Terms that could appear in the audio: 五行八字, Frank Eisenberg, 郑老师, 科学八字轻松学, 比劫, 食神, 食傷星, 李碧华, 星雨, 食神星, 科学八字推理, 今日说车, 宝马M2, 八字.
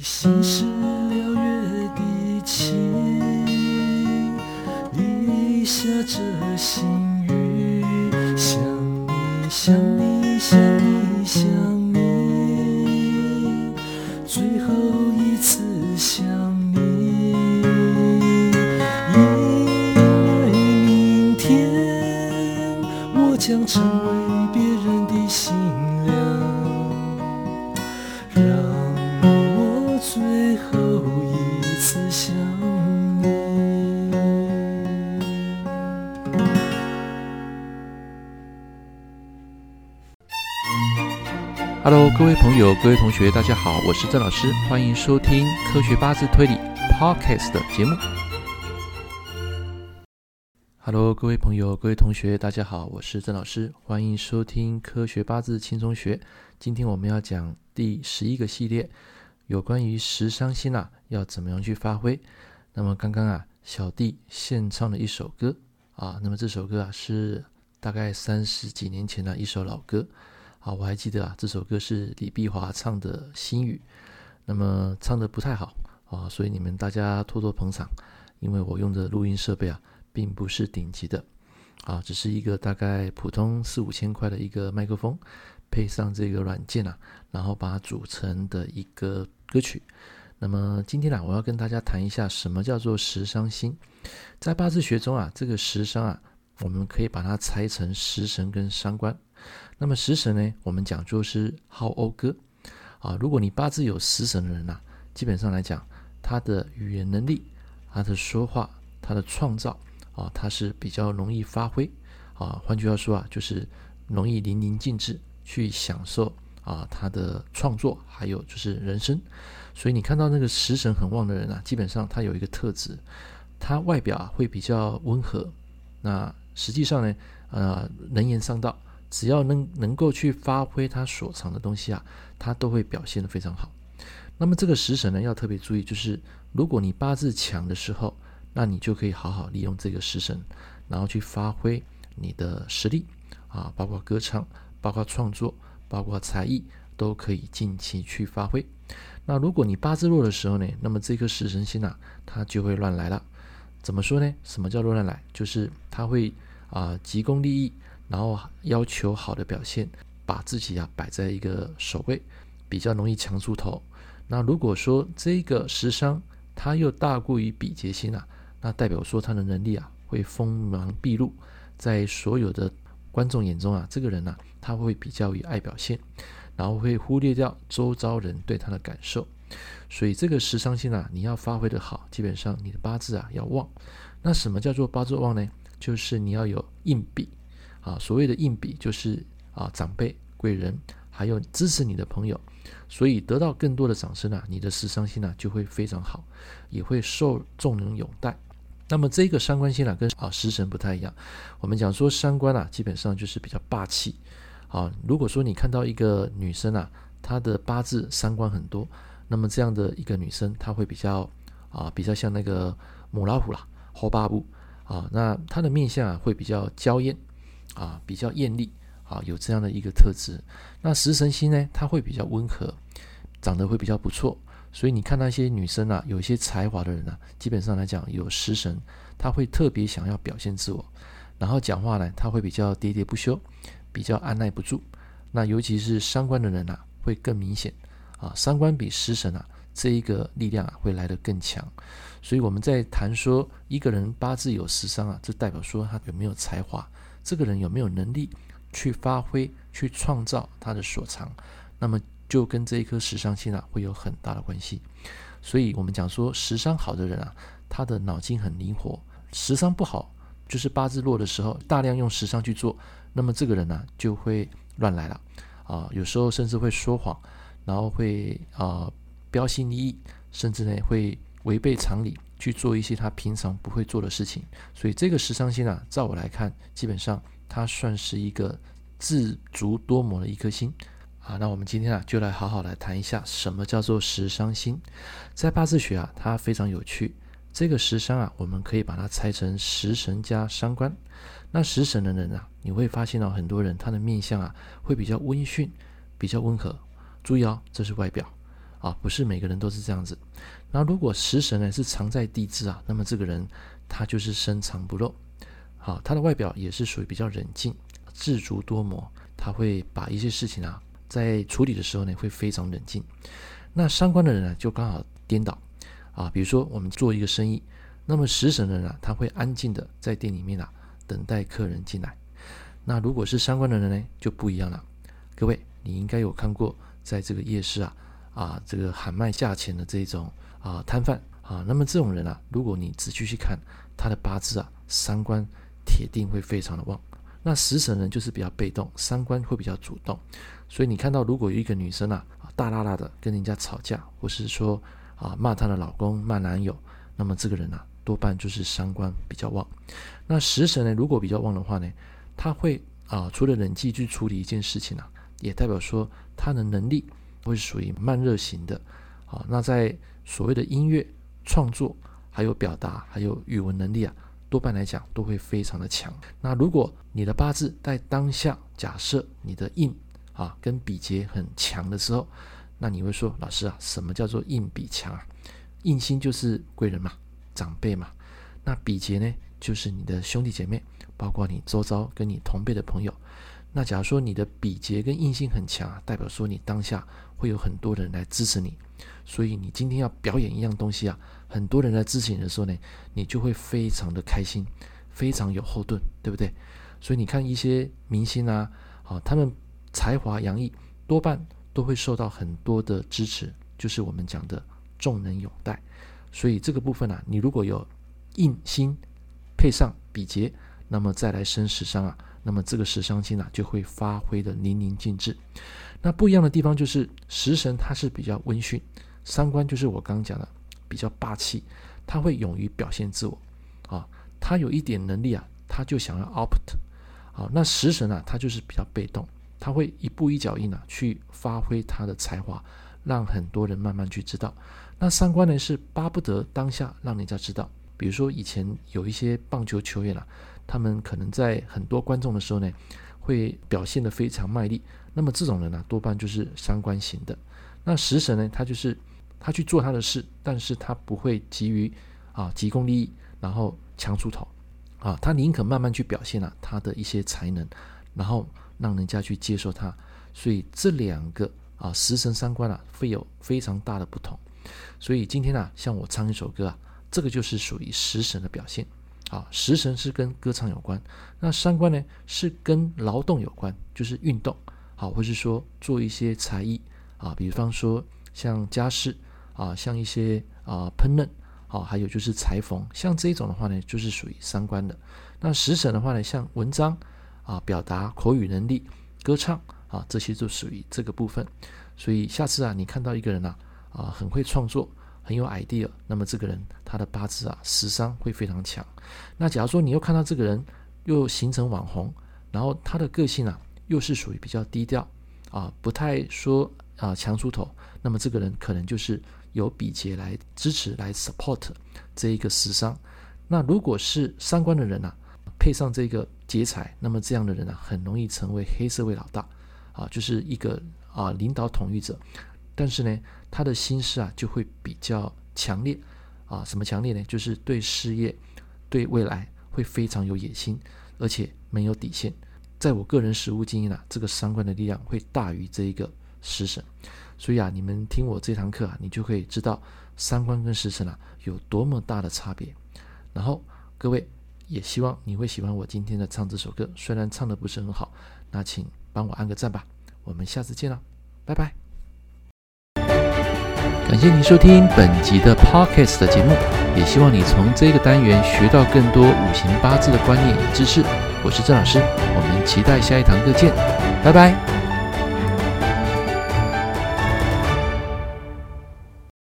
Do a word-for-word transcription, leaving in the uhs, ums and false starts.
你心是六月的晴，你下着心雨，想你想你想你想你，最后一次想你，因为明天我将成为别人的新娘，最后一次想你。Hello， 各位朋友，各位同学，大家好，我是郑老师，欢迎收听《科学八字推理》Podcast 的节目。Hello， 各位朋友，各位同学，大家好，我是郑老师，欢迎收听《科学八字轻松学》。今天我们要讲第十一个系列。有关于食伤星啊，要怎么样去发挥？那么刚刚啊，小弟献唱了一首歌啊，那么这首歌啊是大概三十几年前的、啊、一首老歌啊，我还记得啊，这首歌是李碧华唱的《星雨》，那么唱的不太好啊，所以你们大家多多捧场，因为我用的录音设备啊，并不是顶级的啊，只是一个大概普通四五千块的一个麦克风，配上这个软件啊，然后把它组成的一个歌曲。那么今天啊，我要跟大家谈一下什么叫做食伤星。在八字学中啊，这个食伤啊，我们可以把它拆成食神跟伤官。那么食神呢，我们讲就是好讴歌啊。如果你八字有食神的人啊，基本上来讲，他的语言能力、他的说话、他的创造啊，他是比较容易发挥啊。换句话说啊，就是容易淋漓尽致去享受啊，他的创作还有就是人生。所以你看到那个食神很旺的人啊，基本上他有一个特质，他外表啊会比较温和，那实际上呢，呃，能言善道，只要能能够去发挥他所长的东西啊，他都会表现得非常好。那么这个食神呢，要特别注意，就是如果你八字强的时候，那你就可以好好利用这个食神，然后去发挥你的实力啊，包括歌唱，包括创作，包括才艺，都可以尽情去发挥。那如果你八字弱的时候呢，那么这颗食神星啊，它就会乱来了。怎么说呢？什么叫乱来？就是它会啊、呃、急功利益，然后要求好的表现，把自己啊摆在一个首位，比较容易强出头。那如果说这个食伤它又大过于比劫星啊，那代表说他的能力啊会锋芒毕露，在所有的观众眼中啊，这个人啊，他会比较于爱表现，然后会忽略掉周遭人对他的感受。所以这个食伤星啊，你要发挥的好，基本上你的八字啊要旺。那什么叫做八字旺呢？就是你要有印比啊，所谓的印比就是啊长辈、贵人，还有支持你的朋友，所以得到更多的掌声啊，你的食伤星啊就会非常好，也会受众人拥戴。那么这个伤官星啊，跟啊食神不太一样。我们讲说伤官啊，基本上就是比较霸气啊。如果说你看到一个女生啊，她的八字伤官很多，那么这样的一个女生，她会比较啊，比较像那个母老虎啦，虎爸母啊。那她的面相啊，会比较娇艳啊，比较艳丽啊，有这样的一个特质。那食神星呢，她会比较温和，长得会比较不错。所以你看那些女生啊，有一些才华的人啊，基本上来讲有食神，他会特别想要表现自我，然后讲话呢，他会比较喋喋不休，比较按捺不住。那尤其是伤官的人啊，会更明显啊，伤官比食神啊这一个力量啊会来得更强。所以我们在谈说一个人八字有食伤啊，这代表说他有没有才华，这个人有没有能力去发挥、去创造他的所长，那么就跟这一颗食伤星啊会有很大的关系。所以我们讲说食伤好的人啊，他的脑筋很灵活，食伤不好就是八字弱的时候，大量用食伤去做，那么这个人啊就会乱来了啊，有时候甚至会说谎，然后会啊标新立异，甚至呢会违背常理去做一些他平常不会做的事情。所以这个食伤星啊，照我来看，基本上他算是一个自足多谋的一颗星。好，那我们今天啊，就来好好来谈一下什么叫做食伤星。在八字学啊，它非常有趣。这个食伤啊，我们可以把它拆成食神加伤官。那食神的人啊，你会发现到、啊、很多人他的面相啊，会比较温驯，比较温和。注意哦，这是外表啊，不是每个人都是这样子。那如果食神呢是藏在地支啊，那么这个人他就是深藏不露，好，他的外表也是属于比较冷静、自足多谋，他会把一些事情啊在处理的时候呢会非常冷静。那伤官的人呢就刚好颠倒啊，比如说我们做一个生意，那么食神的人啊他会安静的在店里面啊等待客人进来。那如果是伤官的人呢就不一样了，各位你应该有看过在这个夜市啊啊这个喊卖价钱的这种啊摊贩啊，那么这种人啊，如果你仔细去看他的八字啊，伤官铁定会非常的旺。那食神人就是比较被动，伤官会比较主动，所以你看到如果有一个女生啊大大大的跟人家吵架，或是说啊骂她的老公骂男友，那么这个人啊多半就是伤官比较旺。那食神呢如果比较旺的话呢，他会啊除了冷静去处理一件事情啊，也代表说他的能力会属于慢热型的啊。那在所谓的音乐创作还有表达还有语文能力啊，多半来讲都会非常的强。那如果你的八字在当下假设你的印啊跟比劫很强的时候，那你会说老师啊，什么叫做印比强啊？印星就是贵人嘛，长辈嘛，那比劫呢就是你的兄弟姐妹，包括你周遭跟你同辈的朋友。那假如说你的比劫跟印星很强啊，代表说你当下会有很多人来支持你，所以你今天要表演一样东西啊，很多人来支持你的时候呢，你就会非常的开心，非常有后盾，对不对？所以你看一些明星啊，啊他们才华洋溢，多半都会受到很多的支持，就是我们讲的众人拥戴。所以这个部分啊，你如果有印星配上比劫，那么再来生食伤啊，那么这个食伤星啊就会发挥的淋漓尽致。那不一样的地方就是食神它是比较温驯，伤官就是我刚刚讲的比较霸气，他会勇于表现自我啊，他有一点能力啊，他就想要 output 啊。那食神啊，他就是比较被动，他会一步一脚印啊去发挥他的才华，让很多人慢慢去知道。那伤官呢是巴不得当下让人家知道，比如说以前有一些棒球球员啊，他们可能在很多观众的时候呢会表现得非常卖力，那么这种人啊多半就是伤官型的。那食神呢，他就是他去做他的事，但是他不会急于啊急功利益然后强出头啊，他宁可慢慢去表现啊他的一些才能，然后让人家去接受他。所以这两个啊食神伤官啊会有非常大的不同。所以今天啊像我唱一首歌啊，这个就是属于食神的表现啊。食神是跟歌唱有关，那伤官呢是跟劳动有关，就是运动啊，或是说做一些才艺啊，比方说像家事啊，像一些啊烹饪啊，还有就是裁缝，像这一种的话呢就是属于伤官的。那食神的话呢，像文章啊、表达、口语能力、歌唱啊，这些就属于这个部分。所以下次啊，你看到一个人啊，啊很会创作，很有 idea， 那么这个人他的八字啊，食伤会非常强。那假如说你又看到这个人又形成网红，然后他的个性啊，又是属于比较低调啊，不太说啊强出头，那么这个人可能就是由比劫来支持、来 support 这一个食伤。那如果是伤官的人啊，配上这个劫财，那么这样的人啊，很容易成为黑社会老大啊，就是一个啊领导统御者。但是呢，他的心思啊就会比较强烈啊，什么强烈呢？就是对事业、对未来会非常有野心，而且没有底线。在我个人实务经验啊，这个伤官的力量会大于这一个食神。所以啊，你们听我这堂课啊，你就可以知道伤官跟食神啊有多么大的差别。然后各位，也希望你会喜欢我今天的唱这首歌，虽然唱的不是很好，那请帮我按个赞吧。我们下次见啦，拜拜！感谢您收听本集的 Podcast 的节目，也希望你从这个单元学到更多五行八字的观念与知识。我是郑老师，我们期待下一堂课见，拜拜！